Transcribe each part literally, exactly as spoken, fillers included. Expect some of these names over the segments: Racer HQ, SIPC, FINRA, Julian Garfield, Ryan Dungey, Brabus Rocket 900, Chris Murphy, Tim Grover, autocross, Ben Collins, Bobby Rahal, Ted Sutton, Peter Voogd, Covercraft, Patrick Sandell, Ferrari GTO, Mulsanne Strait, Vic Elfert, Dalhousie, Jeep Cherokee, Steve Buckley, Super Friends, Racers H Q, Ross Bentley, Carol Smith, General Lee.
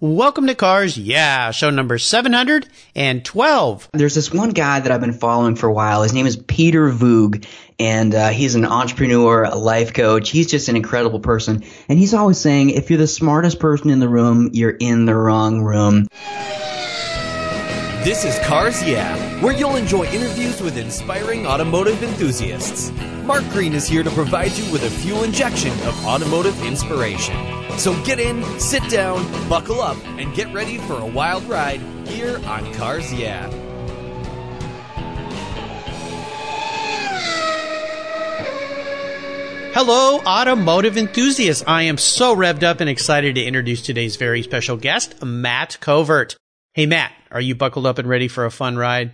Welcome to Cars Yeah, show number seven hundred twelve. There's this one guy that I've been following for a while. His name is Peter Voogd, and uh, he's an entrepreneur, a life coach. He's just an incredible person, and he's always saying, if you're the smartest person in the room, you're in the wrong room. This is Cars Yeah, where you'll enjoy interviews with inspiring automotive enthusiasts. Mark Green is here to provide you with a fuel injection of automotive inspiration. So get in, sit down, buckle up, and get ready for a wild ride here on Cars Yeah. Hello, automotive enthusiasts. I am so revved up and excited to introduce today's very special guest, Matt Covert. Hey, Matt, are you buckled up and ready for a fun ride?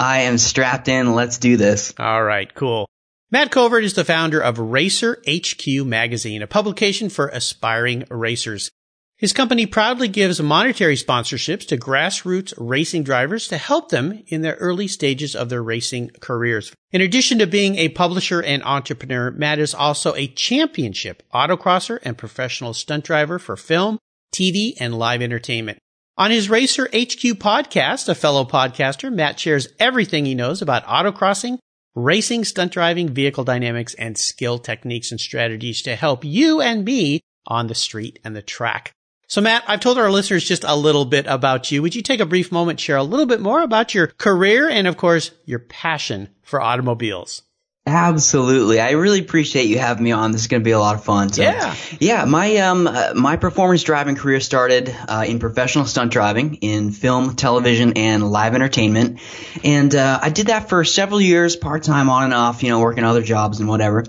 I am strapped in. Let's do this. All right, cool. Matt Covert is the founder of Racer H Q magazine, a publication for aspiring racers. His company proudly gives monetary sponsorships to grassroots racing drivers to help them in their early stages of their racing careers. In addition to being a publisher and entrepreneur, Matt is also a championship autocrosser and professional stunt driver for film, T V, and live entertainment. On his Racer H Q podcast, a fellow podcaster, Matt shares everything he knows about autocrossing, racing, stunt driving, vehicle dynamics, and skill techniques and strategies to help you and me on the street and the track. So, Matt, I've told our listeners just a little bit about you. Would you take a brief moment, share a little bit more about your career and, of course, your passion for automobiles? Absolutely. I really appreciate you having me on. This is going to be a lot of fun. So, yeah. Yeah. My, um, uh, my performance driving career started uh, in professional stunt driving in film, television, and live entertainment. And uh, I did that for several years, part-time, on and off, you know, working other jobs and whatever.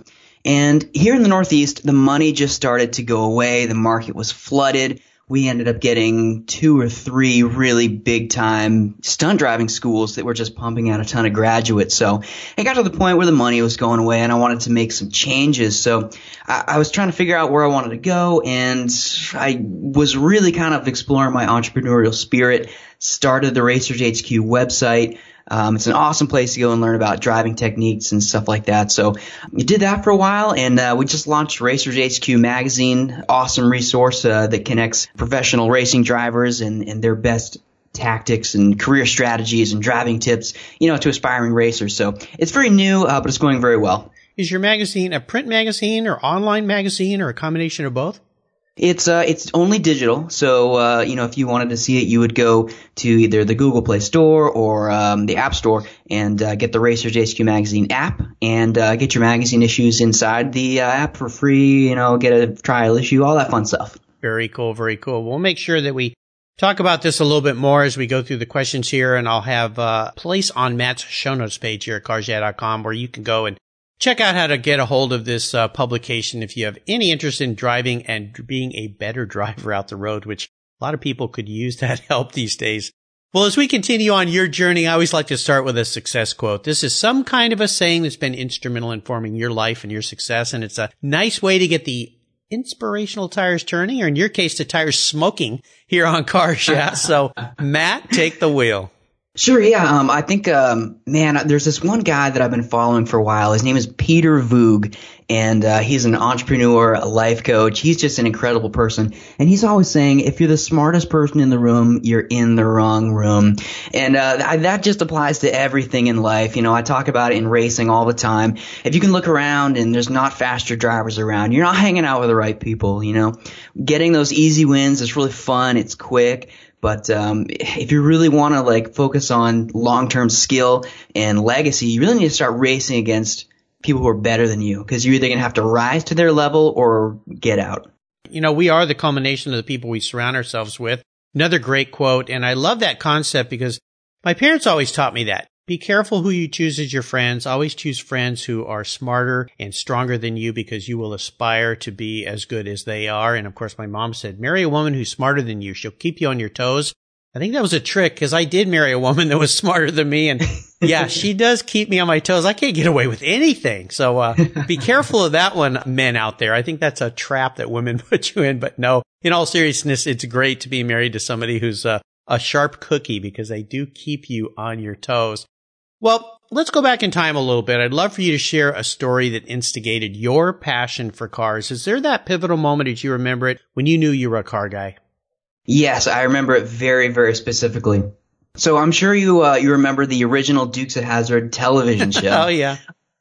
And here in the Northeast, the money just started to go away. The market was flooded. We ended up getting two or three really big-time stunt driving schools that were just pumping out a ton of graduates. So it got to the point where the money was going away, and I wanted to make some changes. So I, I was trying to figure out where I wanted to go, and I was really kind of exploring my entrepreneurial spirit, started the Racers H Q website. Um, it's an awesome place to go and learn about driving techniques and stuff like that. So we did that for a while, and uh, we just launched Racers H Q magazine, awesome resource uh, that connects professional racing drivers and, and their best tactics and career strategies and driving tips, you know, to aspiring racers. So it's very new, uh, but it's going very well. Is your magazine a print magazine or online magazine or a combination of both? It's uh, it's only digital, so uh, you know, if you wanted to see it, you would go to either the Google Play Store or um, the App Store and uh, get the Racers H Q magazine app and uh, get your magazine issues inside the uh, app for free. You know, get a trial issue, all that fun stuff. Very cool, very cool. We'll make sure that we talk about this a little bit more as we go through the questions here, and I'll have a place on Matt's show notes page here at cars yeah dot com where you can go and check out how to get a hold of this uh, publication if you have any interest in driving and being a better driver out the road, which a lot of people could use that help these days. Well, as we continue on your journey, I always like to start with a success quote. This is some kind of a saying that's been instrumental in forming your life and your success, and it's a nice way to get the inspirational tires turning, or in your case, the tires smoking here on Cars Yeah. So, Matt, take the wheel. Sure, yeah. Um, I think, um, man, there's this one guy that I've been following for a while. His name is Peter Voogd, and uh, he's an entrepreneur, a life coach. He's just an incredible person, and he's always saying, if you're the smartest person in the room, you're in the wrong room. And uh, I, that just applies to everything in life. You know, I talk about it in racing all the time. If you can look around and there's not faster drivers around, you're not hanging out with the right people, you know. Getting those easy wins is really fun. It's quick. But um, if you really want to like focus on long-term skill and legacy, you really need to start racing against people who are better than you, because you're either going to have to rise to their level or get out. You know, we are the culmination of the people we surround ourselves with. Another great quote, and I love that concept because my parents always taught me that. Be careful who you choose as your friends. Always choose friends who are smarter and stronger than you, because you will aspire to be as good as they are. And, of course, my mom said, marry a woman who's smarter than you. She'll keep you on your toes. I think that was a trick, because I did marry a woman that was smarter than me. And, yeah, she does keep me on my toes. I can't get away with anything. So uh be careful of that one, men out there. I think that's a trap that women put you in. But, no, in all seriousness, it's great to be married to somebody who's uh, a sharp cookie, because they do keep you on your toes. Well, let's go back in time a little bit. I'd love for you to share a story that instigated your passion for cars. Is there that pivotal moment, as you remember it, when you knew you were a car guy? Yes, I remember it very, very specifically. So I'm sure you uh, you remember the original Dukes of Hazzard television show. Oh, yeah.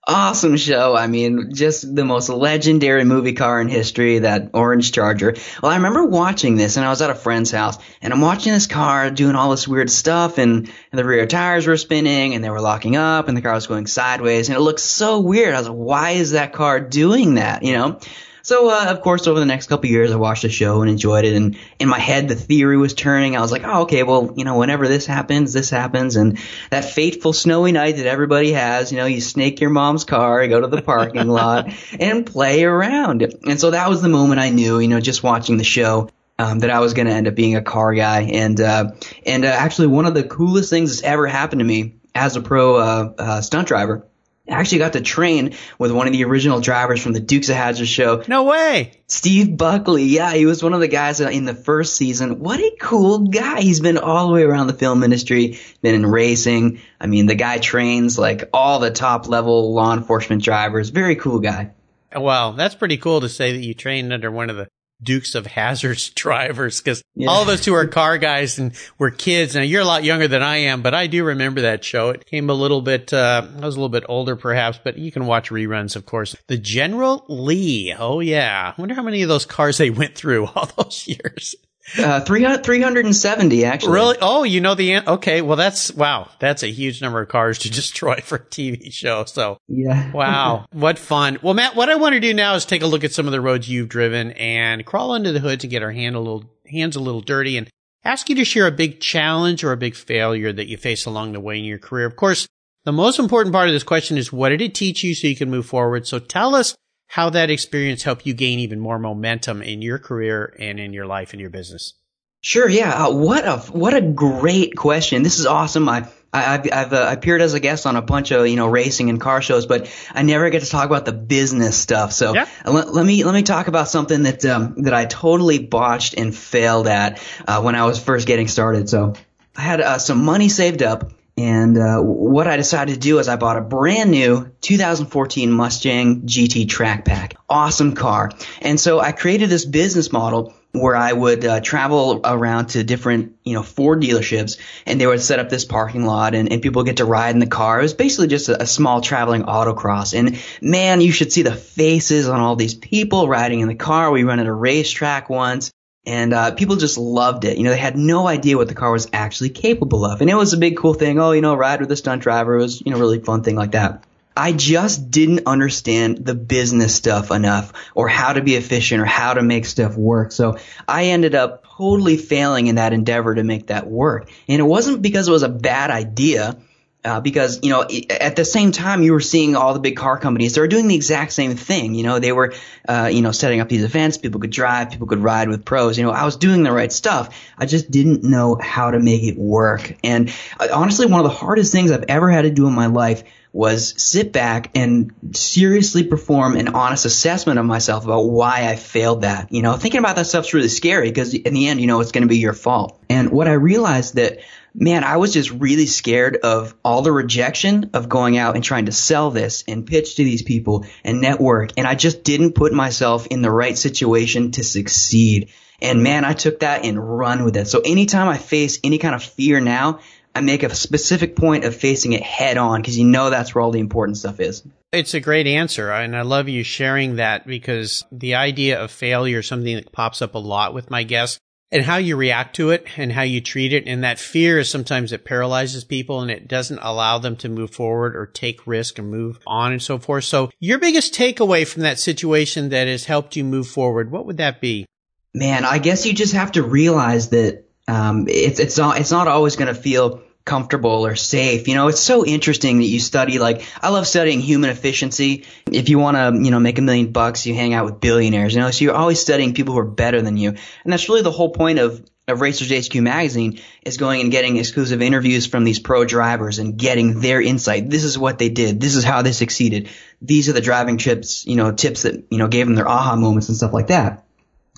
Awesome show. I mean, just the most legendary movie car in history, that orange Charger. Well, I remember watching this, and I was at a friend's house, and I'm watching this car doing all this weird stuff, and, and the rear tires were spinning, and they were locking up, and the car was going sideways, and it looked so weird. I was like, why is that car doing that, you know? So, uh, of course, over the next couple of years, I watched the show and enjoyed it. And in my head, the theory was turning. I was like, oh, okay, well, you know, whenever this happens, this happens. And that fateful snowy night that everybody has, you know, you snake your mom's car, go to the parking lot and play around. And so that was the moment I knew, you know, just watching the show, um, that I was going to end up being a car guy. And uh, and uh, actually, one of the coolest things that's ever happened to me as a pro uh, uh, stunt driver, I actually got to train with one of the original drivers from the Dukes of Hazzard show. No way. Steve Buckley. Yeah, he was one of the guys in the first season. What a cool guy. He's been all the way around the film industry, been in racing. I mean, the guy trains like all the top level law enforcement drivers. Very cool guy. Wow. That's pretty cool to say that you trained under one of the Dukes of Hazzard's drivers, because yeah. all of us who are car guys and we're kids. Now, you're a lot younger than I am, but I do remember that show. It came a little bit, uh, I was a little bit older perhaps, but you can watch reruns, of course. The General Lee. Oh, yeah. I wonder how many of those cars they went through all those years. Uh, three hundred, three hundred seventy, actually. Really? Oh, you know the, okay. Well, that's, wow. That's a huge number of cars to destroy for a T V show. So, yeah. Wow. What fun. Well, Matt, what I want to do now is take a look at some of the roads you've driven and crawl under the hood to get our hand a little, hands a little dirty and ask you to share a big challenge or a big failure that you faced along the way in your career. Of course, the most important part of this question is what did it teach you so you can move forward? So tell us how that experience helped you gain even more momentum in your career and in your life and your business. Sure, yeah. Uh, what a what a great question. This is awesome. I I've I've uh, appeared as a guest on a bunch of you know racing and car shows, but I never get to talk about the business stuff. So yeah. let, let me let me talk about something that um, that I totally botched and failed at uh, when I was first getting started. So I had uh, some money saved up. And uh, what I decided to do is I bought a brand new two thousand fourteen Mustang G T Track Pack. Awesome car. And so I created this business model where I would uh, travel around to different, you know, Ford dealerships, and they would set up this parking lot, and, and people get to ride in the car. It was basically just a, a small traveling autocross. And man, you should see the faces on all these people riding in the car. We ran at a racetrack once. And uh, people just loved it. You know, they had no idea what the car was actually capable of. And it was a big cool thing. Oh, you know, ride with a stunt driver. It was, you know, really fun thing like that. I just didn't understand the business stuff enough, or how to be efficient, or how to make stuff work. So I ended up totally failing in that endeavor to make that work. And it wasn't because it was a bad idea. Uh, because, you know, at the same time, you were seeing all the big car companies. They were doing the exact same thing. You know, they were, uh, you know, setting up these events. People could drive. People could ride with pros. You know, I was doing the right stuff. I just didn't know how to make it work. And uh, honestly, one of the hardest things I've ever had to do in my life was sit back and seriously perform an honest assessment of myself about why I failed that. You know, thinking about that stuff's really scary because in the end, you know, it's going to be your fault. And what I realized that man, I was just really scared of all the rejection of going out and trying to sell this and pitch to these people and network. And I just didn't put myself in the right situation to succeed. And man, I took that and run with it. So anytime I face any kind of fear now, I make a specific point of facing it head on because you know that's where all the important stuff is. It's a great answer, and I love you sharing that because the idea of failure is something that pops up a lot with my guests. And how you react to it and how you treat it. And that fear is sometimes it paralyzes people and it doesn't allow them to move forward or take risk and move on and so forth. So your biggest takeaway from that situation that has helped you move forward, what would that be? Man, I guess you just have to realize that um, it's, it's not, it's not always going to feel comfortable or safe. You know, it's so interesting that you study, like, I love studying human efficiency. If you want to, you know, make a million bucks, you hang out with billionaires, you know, so you're always studying people who are better than you. And that's really the whole point of, of Racers H Q magazine is going and getting exclusive interviews from these pro drivers and getting their insight. This is what they did. This is how they succeeded. These are the driving tips, you know, tips that, you know, gave them their aha moments and stuff like that.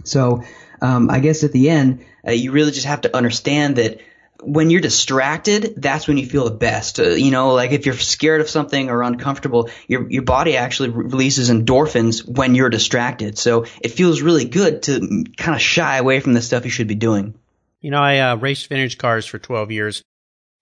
So, um, I guess at the end, uh, you really just have to understand that when you're distracted, that's when you feel the best. Uh, you know, like if you're scared of something or uncomfortable, your your body actually re- releases endorphins when you're distracted. So it feels really good to kind of shy away from the stuff you should be doing. You know, I uh, raced vintage cars for twelve years.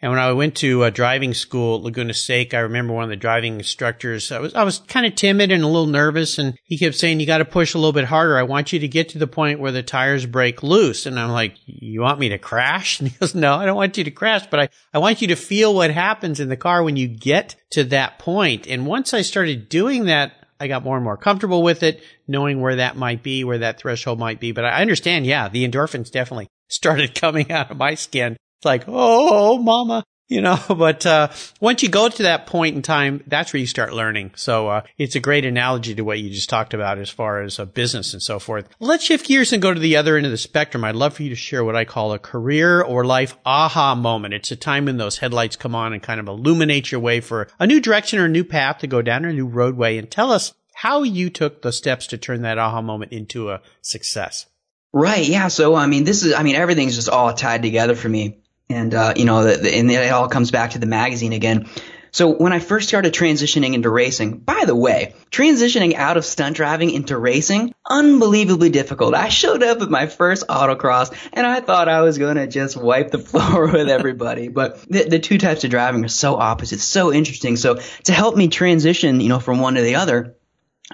And when I went to uh, driving school at Laguna Seca, I remember one of the driving instructors, I was I was kind of timid and a little nervous, and he kept saying, you got to push a little bit harder. I want you to get to the point where the tires break loose. And I'm like, you want me to crash? And he goes, no, I don't want you to crash, but I, I want you to feel what happens in the car when you get to that point. And once I started doing that, I got more and more comfortable with it, knowing where that might be, where that threshold might be. But I understand, yeah, the endorphins definitely started coming out of my skin. It's like, oh, mama, you know, but uh, once you go to that point in time, that's where you start learning. So uh, it's a great analogy to what you just talked about as far as uh, business and so forth. Let's shift gears and go to the other end of the spectrum. I'd love for you to share what I call a career or life aha moment. It's a time when those headlights come on and kind of illuminate your way for a new direction or a new path to go down, or a new roadway. And tell us how you took the steps to turn that aha moment into a success. Right. Yeah. So, I mean, this is, I mean, everything's just all tied together for me. And, uh, you know, the, the, and it all comes back to the magazine again. So when I first started transitioning into racing, by the way, transitioning out of stunt driving into racing, unbelievably difficult. I showed up at my first autocross and I thought I was going to just wipe the floor with everybody. But the, the two types of driving are so opposite, so interesting. So to help me transition, you know, from one to the other,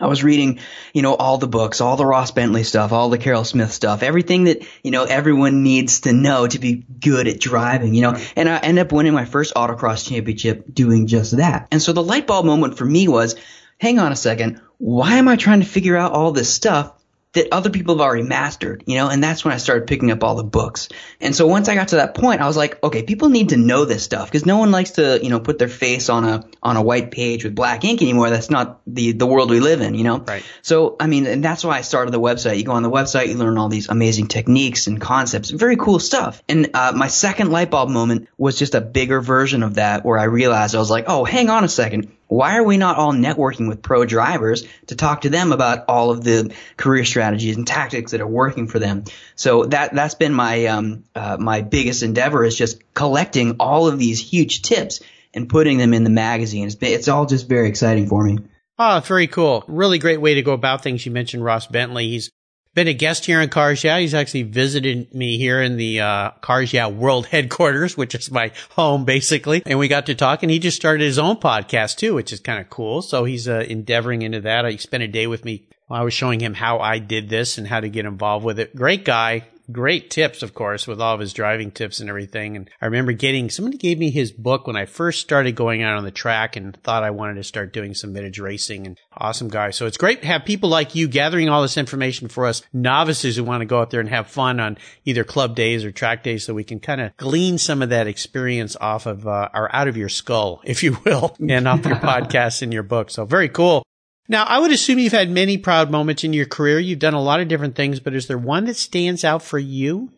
I was reading, you know, all the books, all the Ross Bentley stuff, all the Carol Smith stuff, everything that, you know, everyone needs to know to be good at driving, you know, and I ended up winning my first autocross championship doing just that. And so the light bulb moment for me was, hang on a second, why am I trying to figure out all this stuff that other people have already mastered, you know? And that's when I started picking up all the books. And so once I got to that point, I was like, okay, people need to know this stuff, because no one likes to, you know, put their face on a on a white page with black ink anymore. That's not the the world we live in, you know? Right. So, I mean, and that's why I started the website. You go on the website, you learn all these amazing techniques and concepts, very cool stuff. And uh, my second light bulb moment was just a bigger version of that, where I realized, I was like, oh, hang on a second. Why are we not all networking with pro drivers to talk to them about all of the career strategies and tactics that are working for them? So that, that's been my, um, uh, my biggest endeavor, is just collecting all of these huge tips and putting them in the magazine. It's, been, it's all just very exciting for me. Oh, very cool. Really great way to go about things. You mentioned Ross Bentley. He's been a guest here in Cars Yeah. He's actually visited me here in the uh, Cars Yeah World Headquarters, which is my home, basically. And we got to talk, and he just started his own podcast, too, which is kind of cool. So he's uh, endeavoring into that. He spent a day with me while I was showing him how I did this and how to get involved with it. Great guy. Great tips, of course, with all of his driving tips and everything. And I remember getting, somebody gave me his book when I first started going out on the track and thought I wanted to start doing some vintage racing. And awesome guy. So it's great to have people like you gathering all this information for us novices who want to go out there and have fun on either club days or track days, so we can kind of glean some of that experience off of uh, or out of your skull, if you will, and off your podcasts and your book. So very cool. Now, I would assume you've had many proud moments in your career. You've done a lot of different things, but is there one that stands out for you?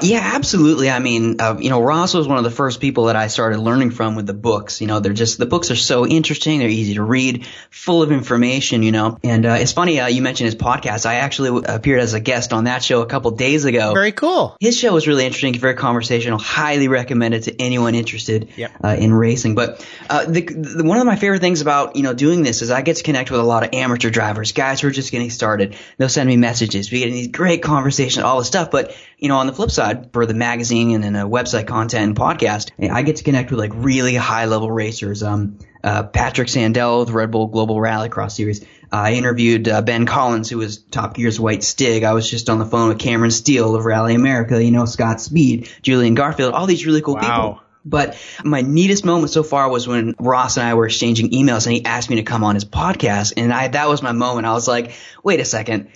Yeah, absolutely. I mean, uh, you know, Ross was one of the first people that I started learning from with the books. You know, they're just, the books are so interesting. They're easy to read, full of information, you know. And uh, it's funny, uh, you mentioned his podcast. I actually appeared as a guest on that show a couple days ago. Very cool. His show was really interesting, very conversational, highly recommended to anyone interested yep. uh, in racing. But uh, the, the, one of my favorite things about, you know, doing this is I get to connect with a lot of amateur drivers, guys who are just getting started. They'll send me messages. We get in these great conversations, all this stuff. But, you know, on the flip side, for the magazine and then a website content and podcast, I get to connect with like really high level racers. Um, uh, Patrick Sandell with the Red Bull Global Rallycross series. Uh, I interviewed uh, Ben Collins, who was Top Gear's White Stig. I was just on the phone with Cameron Steele of Rally America. You know, Scott Speed, Julian Garfield, all these really cool wow. people. But my neatest moment so far was when Ross and I were exchanging emails, and he asked me to come on his podcast, and I that was my moment. I was like, wait a second.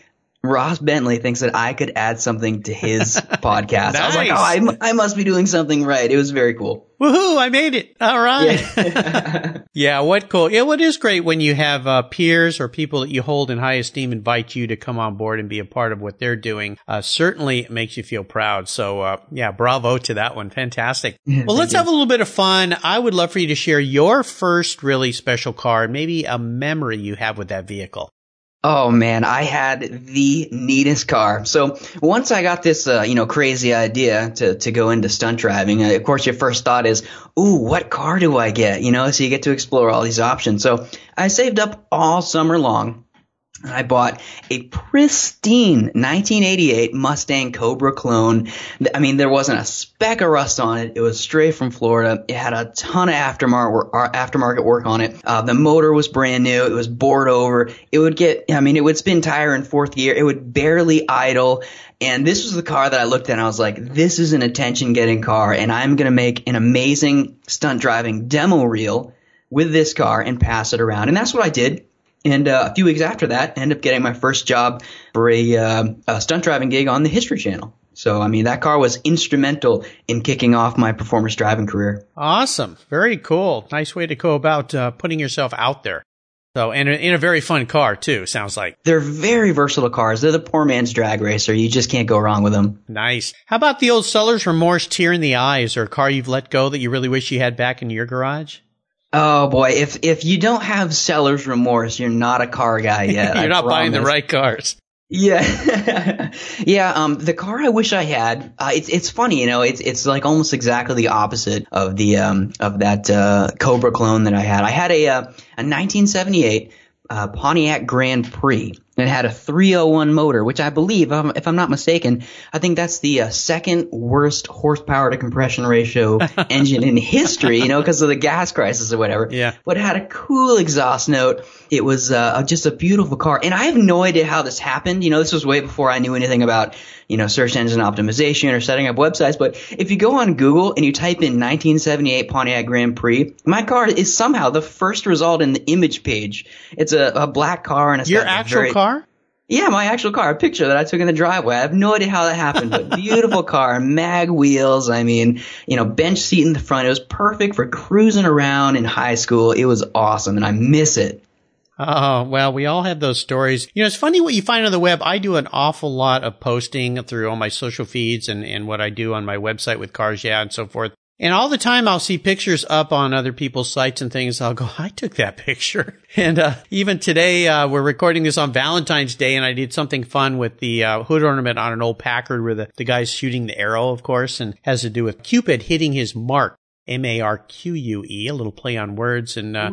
Ross Bentley thinks that I could add something to his podcast. Nice. I was like, oh, I, I must be doing something right. It was very cool. Woohoo, I made it. All right. Yeah, yeah what cool. Yeah, what is great when you have uh, peers or people that you hold in high esteem invite you to come on board and be a part of what they're doing. Uh, certainly makes you feel proud. So, uh, yeah, bravo to that one. Fantastic. Well, let's you. have a little bit of fun. I would love for you to share your first really special car, maybe a memory you have with that vehicle. Oh, man, I had the neatest car. So once I got this, uh, you know, crazy idea to, to go into stunt driving, uh, of course, your first thought is, ooh, what car do I get? You know, so you get to explore all these options. So I saved up all summer long. I bought a pristine nineteen eighty-eight Mustang Cobra clone. I mean, there wasn't a speck of rust on it. It was straight from Florida. It had a ton of aftermarket work on it. Uh, the motor was brand new. It was bored over. It would get, I mean, it would spin tire in fourth gear. It would barely idle. And this was the car that I looked at and I was like, this is an attention-getting car, and I'm going to make an amazing stunt driving demo reel with this car and pass it around. And that's what I did. And uh, a few weeks after that, I ended up getting my first job for a, uh, a stunt driving gig on the History Channel. So, I mean, that car was instrumental in kicking off my performance driving career. Awesome. Very cool. Nice way to go about uh, putting yourself out there. So, and in a very fun car, too, sounds like. They're very versatile cars. They're the poor man's drag racer. You just can't go wrong with them. Nice. How about the old seller's remorse tear in the eyes, or a car you've let go that you really wish you had back in your garage? Oh, boy. If if you don't have seller's remorse, you're not a car guy yet. You're I not promise. Buying the right cars. Yeah. yeah. Um, the car I wish I had, uh, it's, it's funny, you know, it's, it's like almost exactly the opposite of the, um, of that, uh, Cobra clone that I had. I had a, uh, a nineteen seventy-eight, uh, Pontiac Grand Prix, and it had a three oh one motor, which I believe, um, if I'm not mistaken, I think that's the uh, second worst horsepower to compression ratio engine in history, you know, because of the gas crisis or whatever. Yeah. But it had a cool exhaust note. It was uh, just a beautiful car. And I have no idea how this happened. You know, this was way before I knew anything about, you know, search engine optimization or setting up websites. But if you go on Google and you type in nineteen seventy-eight Pontiac Grand Prix, my car is somehow the first result in the image page. It's a, a black car. And it's Your actual very, car? Yeah, my actual car, a picture that I took in the driveway. I have no idea how that happened, but beautiful car, mag wheels. I mean, you know, bench seat in the front. It was perfect for cruising around in high school. It was awesome, and I miss it. Oh, well, we all have those stories. You know, it's funny what you find on the web. I do an awful lot of posting through all my social feeds and, and what I do on my website with Cars Yeah and so forth. And all the time I'll see pictures up on other people's sites and things. I'll go, I took that picture. And uh even today, uh we're recording this on Valentine's Day, and I did something fun with the uh hood ornament on an old Packard where the, the guy's shooting the arrow, of course, and has to do with Cupid hitting his mark, M A R Q U E, a little play on words. And uh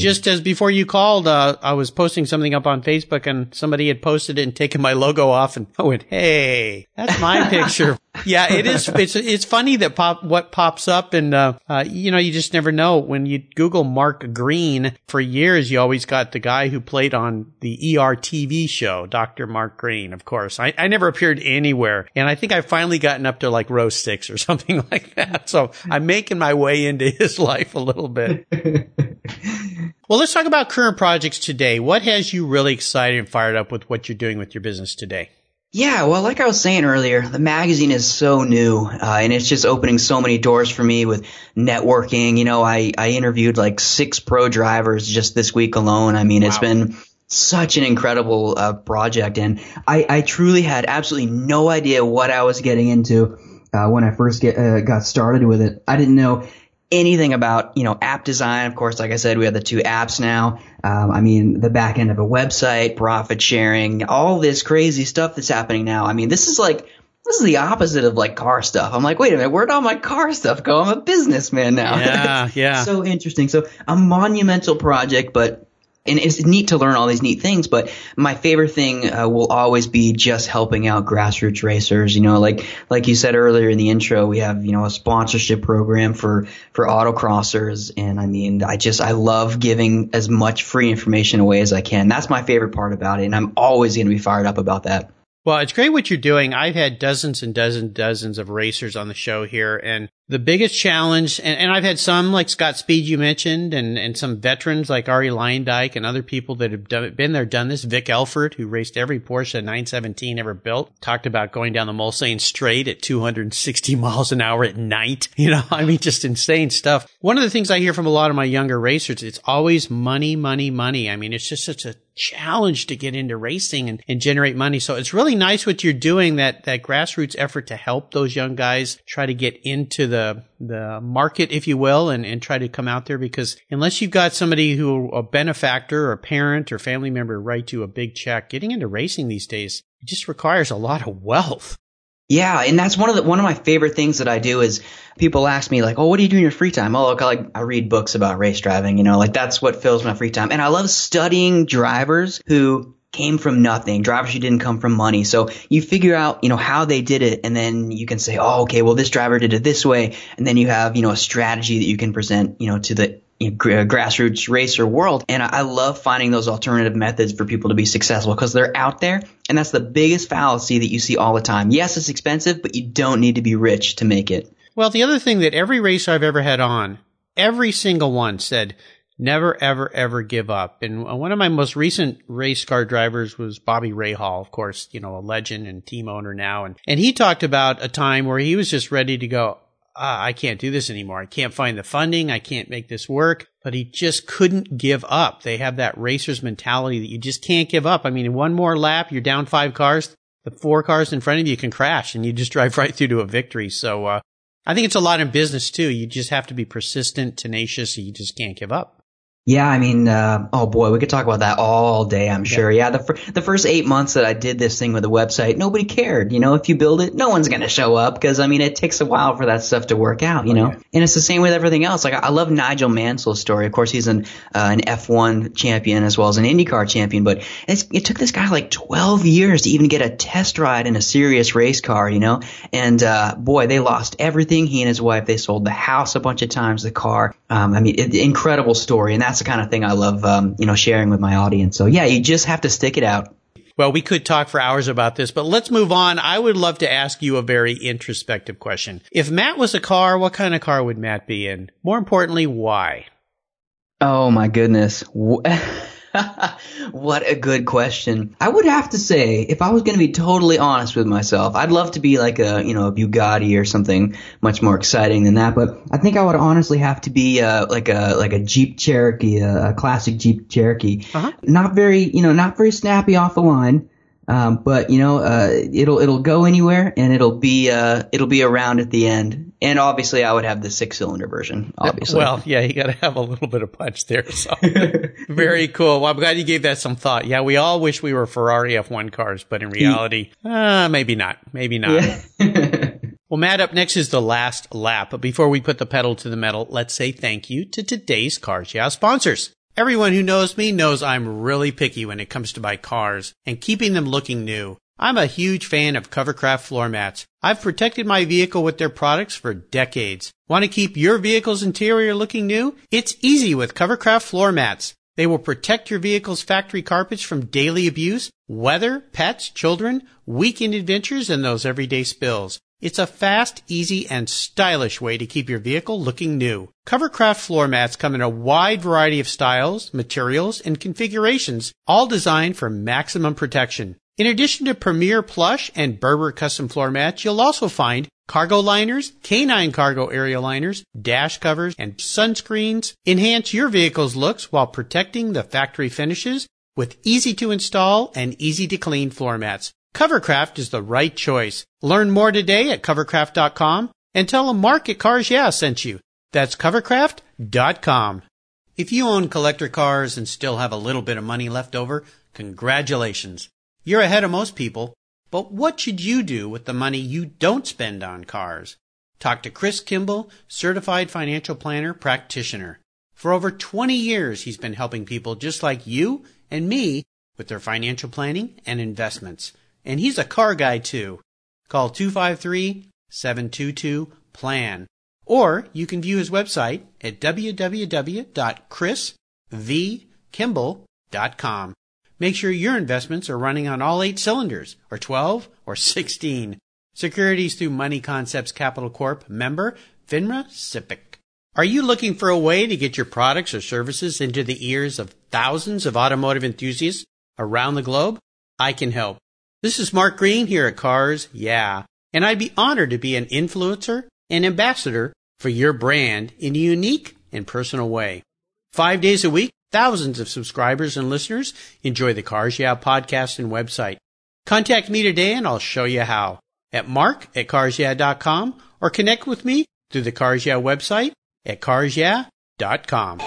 just as before you called, uh I was posting something up on Facebook, and somebody had posted it and taken my logo off, and I went, hey, that's my picture. Yeah, it is. It's it's funny that pop what pops up, and uh, uh, you know, you just never know. When you Google Mark Green for years, you always got the guy who played on the E R T V show, Doctor Mark Green. Of course, I, I never appeared anywhere, and I think I've finally gotten up to like row six or something like that. So I'm making my way into his life a little bit. Well, let's talk about current projects today. What has you really excited and fired up with what you're doing with your business today? Yeah, well, like I was saying earlier, the magazine is so new, uh, and it's just opening so many doors for me with networking. You know, I, I interviewed like six pro drivers just this week alone. I mean, wow. It's been such an incredible uh, project, and I, I truly had absolutely no idea what I was getting into uh, when I first get, uh, got started with it. I didn't know anything about, you know, app design. Of course, like I said, we have the two apps now. Um, I mean, the back end of a website, profit sharing, all this crazy stuff that's happening now. I mean, this is like, this is the opposite of like car stuff. I'm like, wait a minute, where'd all my car stuff go? I'm a businessman now. Yeah, yeah. So interesting. So a monumental project, but and it's neat to learn all these neat things, but my favorite thing uh, will always be just helping out grassroots racers. You know, like like you said earlier in the intro, we have, you know, a sponsorship program for, for autocrossers. And I mean, I just I love giving as much free information away as I can. That's my favorite part about it. And I'm always going to be fired up about that. Well, it's great what you're doing. I've had dozens and dozens and dozens of racers on the show here. And the biggest challenge, and, and I've had some like Scott Speed, you mentioned, and, and some veterans like Ari Leindijk and other people that have done, been there, done this. Vic Elfert, who raced every Porsche nine seventeen ever built, talked about going down the Mulsanne Strait at two hundred sixty miles an hour at night. You know, I mean, just insane stuff. One of the things I hear from a lot of my younger racers, it's always money, money, money. I mean, it's just such a challenge to get into racing and, and generate money. So it's really nice what you're doing, that, that grassroots effort to help those young guys try to get into the The, the market, if you will, and, and try to come out there, because unless you've got somebody who, a benefactor or a parent or family member, write you a big check, getting into racing these days just requires a lot of wealth. Yeah, and that's one of the one of my favorite things that I do is people ask me like, "Oh, what do you do in your free time?" Oh, look, I like I read books about race driving, you know, like that's what fills my free time. And I love studying drivers who came from nothing. Drivers who didn't come from money. So you figure out, you know, how they did it, and then you can say, oh, okay, well, this driver did it this way. And then you have, you know, a strategy that you can present, you know, to the you know, gr- grassroots racer world. And I-, I love finding those alternative methods for people to be successful, because they're out there. And that's the biggest fallacy that you see all the time. Yes, it's expensive, but you don't need to be rich to make it. Well, the other thing that every racer I've ever had on, every single one said, never, ever, ever give up. And one of my most recent race car drivers was Bobby Rahal, of course, you know, a legend and team owner now. And, and he talked about a time where he was just ready to go, ah, I can't do this anymore. I can't find the funding. I can't make this work. But he just couldn't give up. They have that racer's mentality that you just can't give up. I mean, one more lap, you're down five cars. The four cars in front of you can crash, and you just drive right through to a victory. So uh I think it's a lot in business, too. You just have to be persistent, tenacious, and you just can't give up. Yeah, I mean, uh, oh boy, we could talk about that all day, I'm sure. Yeah, yeah the, fir- the first eight months that I did this thing with the website, nobody cared. You know, if you build it, no one's going to show up, because, I mean, it takes a while for that stuff to work out, you know. Okay. And it's the same with everything else. Like, I love Nigel Mansell's story. Of course, he's an uh, an F one champion as well as an IndyCar champion, but it's, it took this guy like twelve years to even get a test ride in a serious race car, you know. And, uh, boy, they lost everything. He and his wife, they sold the house a bunch of times, the car. Um, I mean, it, incredible story. And that's That's the kind of thing I love, um, you know, sharing with my audience. So, yeah, you just have to stick it out. Well, we could talk for hours about this, but let's move on. I would love to ask you a very introspective question. If Matt was a car, what kind of car would Matt be in? More importantly, why? Oh, my goodness. What a good question. I would have to say, if I was going to be totally honest with myself, I'd love to be like a, you know, a Bugatti or something much more exciting than that. But I think I would honestly have to be uh, like a like a Jeep Cherokee, a, a classic Jeep Cherokee. Uh-huh. Not very, you know, not very snappy off the line. Um, but you know, uh, it'll it'll go anywhere, and it'll be uh, it'll be around at the end. And obviously, I would have the six cylinder version. Obviously, well, yeah, you got to have a little bit of punch there. So very cool. Well, I'm glad you gave that some thought. Yeah, we all wish we were Ferrari F one cars, but in reality, uh, maybe not. Maybe not. Yeah. Well, Matt, up next is the last lap. But before we put the pedal to the metal, let's say thank you to today's Cars Yeah sponsors. Everyone who knows me knows I'm really picky when it comes to my cars and keeping them looking new. I'm a huge fan of Covercraft floor mats. I've protected my vehicle with their products for decades. Want to keep your vehicle's interior looking new? It's easy with Covercraft floor mats. They will protect your vehicle's factory carpets from daily abuse, weather, pets, children, weekend adventures, and those everyday spills. It's a fast, easy, and stylish way to keep your vehicle looking new. Covercraft floor mats come in a wide variety of styles, materials, and configurations, all designed for maximum protection. In addition to Premier Plush and Berber custom floor mats, you'll also find cargo liners, canine cargo area liners, dash covers, and sunscreens. Enhance your vehicle's looks while protecting the factory finishes with easy-to-install and easy-to-clean floor mats. Covercraft is the right choice. Learn more today at covercraft dot com and tell them Mark at Cars Yeah sent you. That's covercraft dot com. If you own collector cars and still have a little bit of money left over, congratulations. You're ahead of most people, but what should you do with the money you don't spend on cars? Talk to Chris Kimball, Certified Financial Planner Practitioner. For over twenty years, he's been helping people just like you and me with their financial planning and investments. And he's a car guy, too. Call two five three, seven two two, P L A N. Or you can view his website at w w w dot chris v kimball dot com. Make sure your investments are running on all eight cylinders, or twelve, or sixteen. Securities through Money Concepts Capital Corp. Member FINRA SIPC. Are you looking for a way to get your products or services into the ears of thousands of automotive enthusiasts around the globe? I can help. This is Mark Green here at Cars Yeah, and I'd be honored to be an influencer and ambassador for your brand in a unique and personal way. Five days a week, thousands of subscribers and listeners enjoy the Cars Yeah podcast and website. Contact me today and I'll show you how at mark at cars yeah dot com or connect with me through the Cars Yeah website at cars yeah dot com.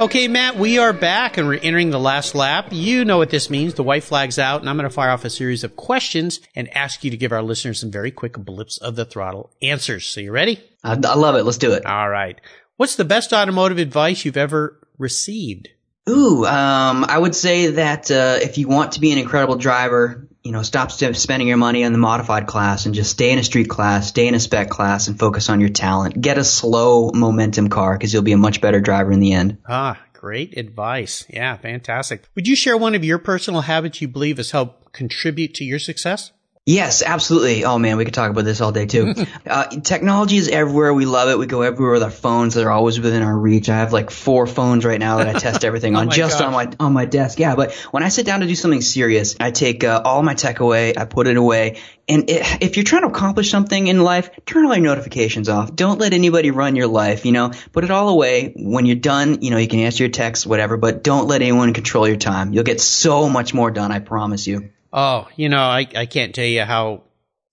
Okay, Matt, we are back, and we're entering the last lap. You know what this means. The white flag's out, and I'm going to fire off a series of questions and ask you to give our listeners some very quick blips of the throttle answers. So you ready? I, I love it. Let's do it. All right. What's the best automotive advice you've ever received? Ooh, um, I would say that uh, if you want to be an incredible driver, you know, stop st- spending your money on the modified class and just stay in a street class, stay in a spec class, and focus on your talent. Get a slow momentum car because you'll be a much better driver in the end. Ah, great advice. Yeah, fantastic. Would you share one of your personal habits you believe has helped contribute to your success? Yes, absolutely. Oh, man, we could talk about this all day, too. uh, technology is everywhere. We love it. We go everywhere with our phones. They're always within our reach. I have like four phones right now that I test everything on, oh just gosh. on my on my desk. Yeah, but when I sit down to do something serious, I take uh, all my tech away. I put it away. And it, if you're trying to accomplish something in life, turn all your notifications off. Don't let anybody run your life, you know. Put it all away. When you're done, you know, you can answer your texts, whatever, but don't let anyone control your time. You'll get so much more done, I promise you. Oh, you know, I, I can't tell you how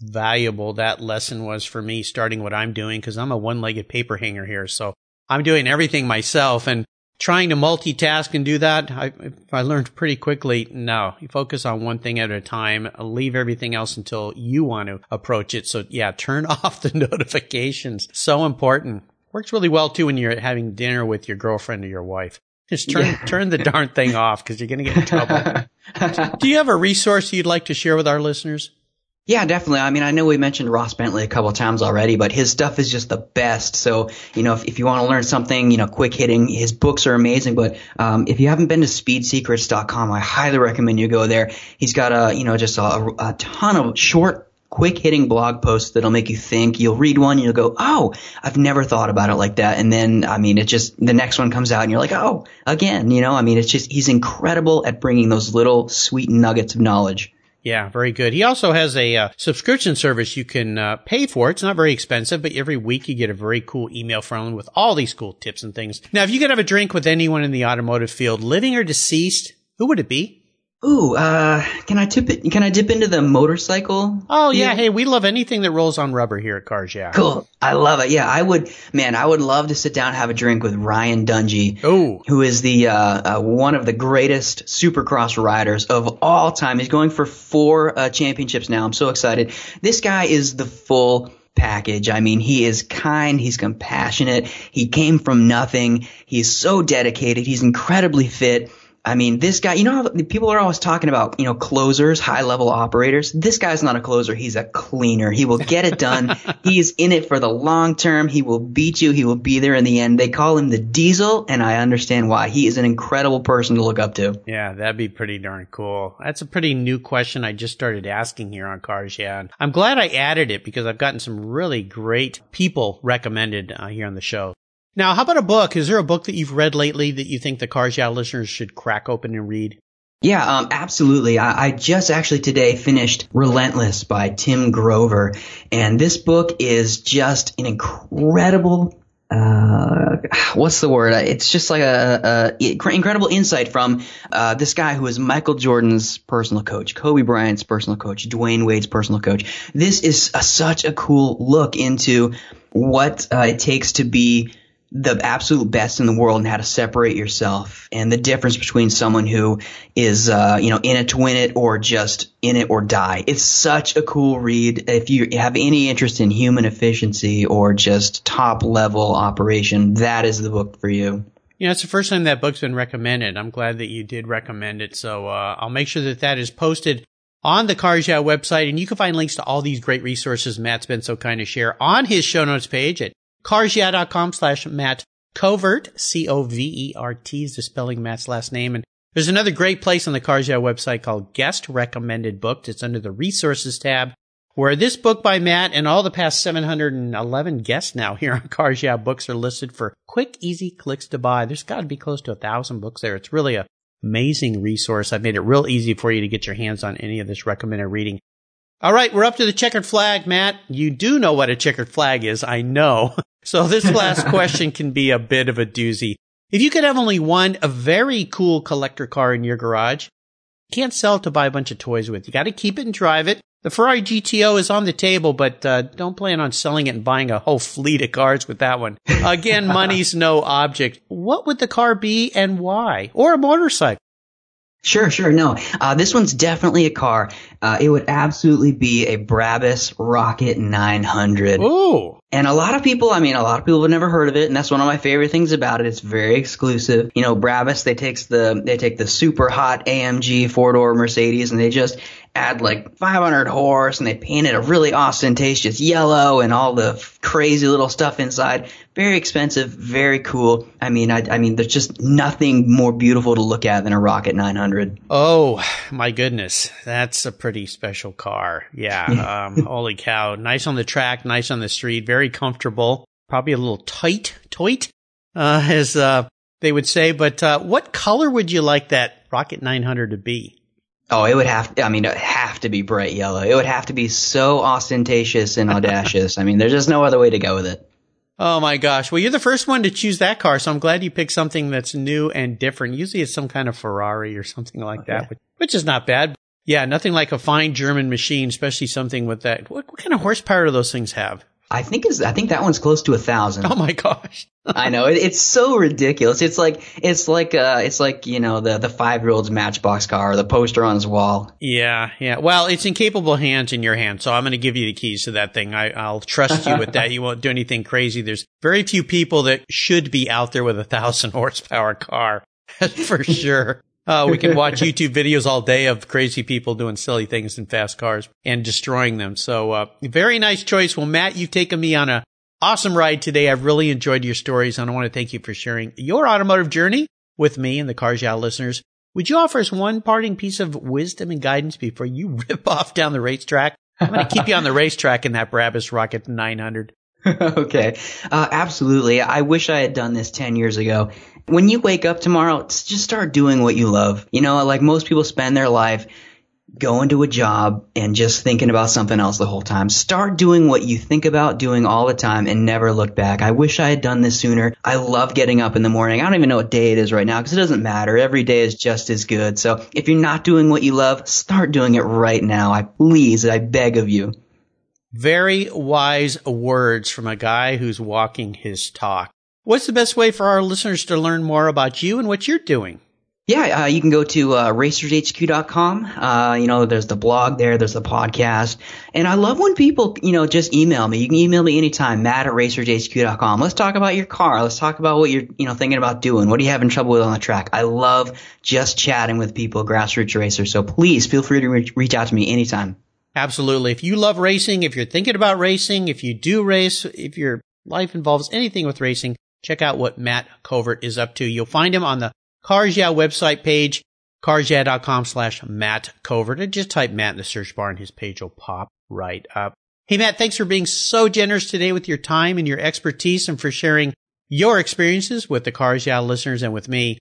valuable that lesson was for me starting what I'm doing, because I'm a one-legged paper hanger here. So I'm doing everything myself, and trying to multitask and do that, I, I learned pretty quickly, no, you focus on one thing at a time, leave everything else until you want to approach it. So yeah, turn off the notifications. So important. Works really well, too, when you're having dinner with your girlfriend or your wife. Just turn yeah. turn the darn thing off because you're going to get in trouble. Do you have a resource you'd like to share with our listeners? Yeah, definitely. I mean, I know we mentioned Ross Bentley a couple of times already, but his stuff is just the best. So, you know, if, if you want to learn something, you know, quick hitting, his books are amazing. But um, if you haven't been to speed secrets dot com, I highly recommend you go there. He's got, a, you know, just a, a ton of short quick-hitting blog posts that'll make you think. You'll read one, and you'll go, oh, I've never thought about it like that. And then, I mean, it just – the next one comes out, and you're like, oh, again. You know, I mean, it's just – he's incredible at bringing those little sweet nuggets of knowledge. Yeah, very good. He also has a uh, subscription service you can uh, pay for. It's not very expensive, but every week you get a very cool email from him with all these cool tips and things. Now, if you could have a drink with anyone in the automotive field, living or deceased, who would it be? Ooh, uh, can I tip it? Can I dip into the motorcycle? Oh yeah, yeah. Hey, we love anything that rolls on rubber here at Cars Yeah. Cool, I love it. Yeah, I would, man, I would love to sit down and have a drink with Ryan Dungey, Ooh. who is the uh, uh, one of the greatest Supercross riders of all time. He's going for four uh, championships now. I'm so excited. This guy is the full package. I mean, he is kind. He's compassionate. He came from nothing. He's so dedicated. He's incredibly fit. I mean, this guy, you know, how people are always talking about, you know, closers, high level operators. This guy's not a closer. He's a cleaner. He will get it done. He's in it for the long term. He will beat you. He will be there in the end. They call him the Diesel, and I understand why. He is an incredible person to look up to. Yeah, that'd be pretty darn cool. That's a pretty new question I just started asking here on Cars Yeah. And I'm glad I added it because I've gotten some really great people recommended uh, here on the show. Now, how about a book? Is there a book that you've read lately that you think the Cars Yeah listeners should crack open and read? Yeah, um, absolutely. I, I just actually today finished Relentless by Tim Grover. And this book is just an incredible, uh, what's the word? It's just like a, a incredible insight from uh, this guy who is Michael Jordan's personal coach, Kobe Bryant's personal coach, Dwayne Wade's personal coach. This is a, such a cool look into what uh, it takes to be the absolute best in the world and how to separate yourself and the difference between someone who is, uh, you know, in it to win it or just in it or die. It's such a cool read. If you have any interest in human efficiency or just top level operation, that is the book for you. You know, it's the first time that book's been recommended. I'm glad that you did recommend it. So, uh, I'll make sure that that is posted on the Cars Yeah website, and you can find links to all these great resources Matt's been so kind to share on his show notes page at cars yeah dot com slash Matt Covert, C O V E R T is the spelling Matt's last name. And there's another great place on the Cars Yeah website called Guest Recommended Books. It's under the Resources tab, where this book by Matt and all the past seven hundred eleven guests now here on Cars Yeah Books are listed for quick, easy clicks to buy. There's got to be close to a thousand books there. It's really an amazing resource. I've made it real easy for you to get your hands on any of this recommended reading. All right, we're up to the checkered flag, Matt. You do know what a checkered flag is, I know. So this last question can be a bit of a doozy. If you could have only one, a very cool collector car in your garage, you can't sell it to buy a bunch of toys with. You got to keep it and drive it. The Ferrari G T O is on the table, but uh, don't plan on selling it and buying a whole fleet of cars with that one. Again, money's no object. What would the car be and why? Or a motorcycle? Sure, sure. No, uh, this one's definitely a car. Uh, it would absolutely be a Brabus Rocket nine hundred. Ooh. And a lot of people, I mean, a lot of people have never heard of it. And that's one of my favorite things about it. It's very exclusive. You know, Brabus, they takes the, they take the super hot A M G four door Mercedes and they just add like five hundred horse and they paint it a really ostentatious yellow and all the f- crazy little stuff inside. Very expensive, very cool. I mean, I, I mean, there's just nothing more beautiful to look at than a Rocket nine hundred. Oh, my goodness. That's a pretty special car. Yeah. Um, holy cow. Nice on the track, nice on the street, very comfortable, probably a little tight, tight, uh, as uh, they would say. But uh, what color would you like that Rocket nine hundred to be? Oh, it would have to, I mean, it would have to be bright yellow. It would have to be so ostentatious and audacious. I mean, there's just no other way to go with it. Oh, my gosh. Well, you're the first one to choose that car, so I'm glad you picked something that's new and different. Usually it's some kind of Ferrari or something like okay. that, which, which is not bad. Yeah, nothing like a fine German machine, especially something with that. What, what kind of horsepower do those things have? I think is I think that one's close to a thousand. Oh my gosh! I know it, it's so ridiculous. It's like it's like uh it's like you know the the five year old's Matchbox car or the poster on his wall. Yeah, yeah. Well, it's in capable hands in your hands, so I'm going to give you the keys to that thing. I, I'll trust you with that. You won't do anything crazy. There's very few people that should be out there with a thousand horsepower car for sure. Uh, we can watch YouTube videos all day of crazy people doing silly things in fast cars and destroying them. So, uh, very nice choice. Well, Matt, you've taken me on an awesome ride today. I've really enjoyed your stories, and I want to thank you for sharing your automotive journey with me and the Cars Yeah listeners. Would you offer us one parting piece of wisdom and guidance before you rip off down the racetrack? I'm going to keep you on the racetrack in that Brabus Rocket nine hundred. Okay. Uh, absolutely. I wish I had done this ten years ago. When you wake up tomorrow, just start doing what you love. You know, like most people spend their life going to a job and just thinking about something else the whole time. Start doing what you think about doing all the time and never look back. I wish I had done this sooner. I love getting up in the morning. I don't even know what day it is right now because it doesn't matter. Every day is just as good. So if you're not doing what you love, start doing it right now. I please, I beg of you. Very wise words from a guy who's walking his talk. What's the best way for our listeners to learn more about you and what you're doing? Yeah, uh, you can go to uh, racers H Q dot com. Uh, you know, there's the blog there, there's the podcast. And I love when people, you know, just email me. You can email me anytime, matt at racers H Q dot com. Let's talk about your car. Let's talk about what you're, you know, thinking about doing. What are you having trouble with on the track? I love just chatting with people, grassroots racers. So please feel free to re- reach out to me anytime. Absolutely. If you love racing, if you're thinking about racing, if you do race, if your life involves anything with racing, check out what Matt Covert is up to. You'll find him on the Cars Yeah website page, cars yeah dot com slash Matt Covert. And just type Matt in the search bar and his page will pop right up. Hey, Matt, thanks for being so generous today with your time and your expertise and for sharing your experiences with the Cars Yeah listeners and with me.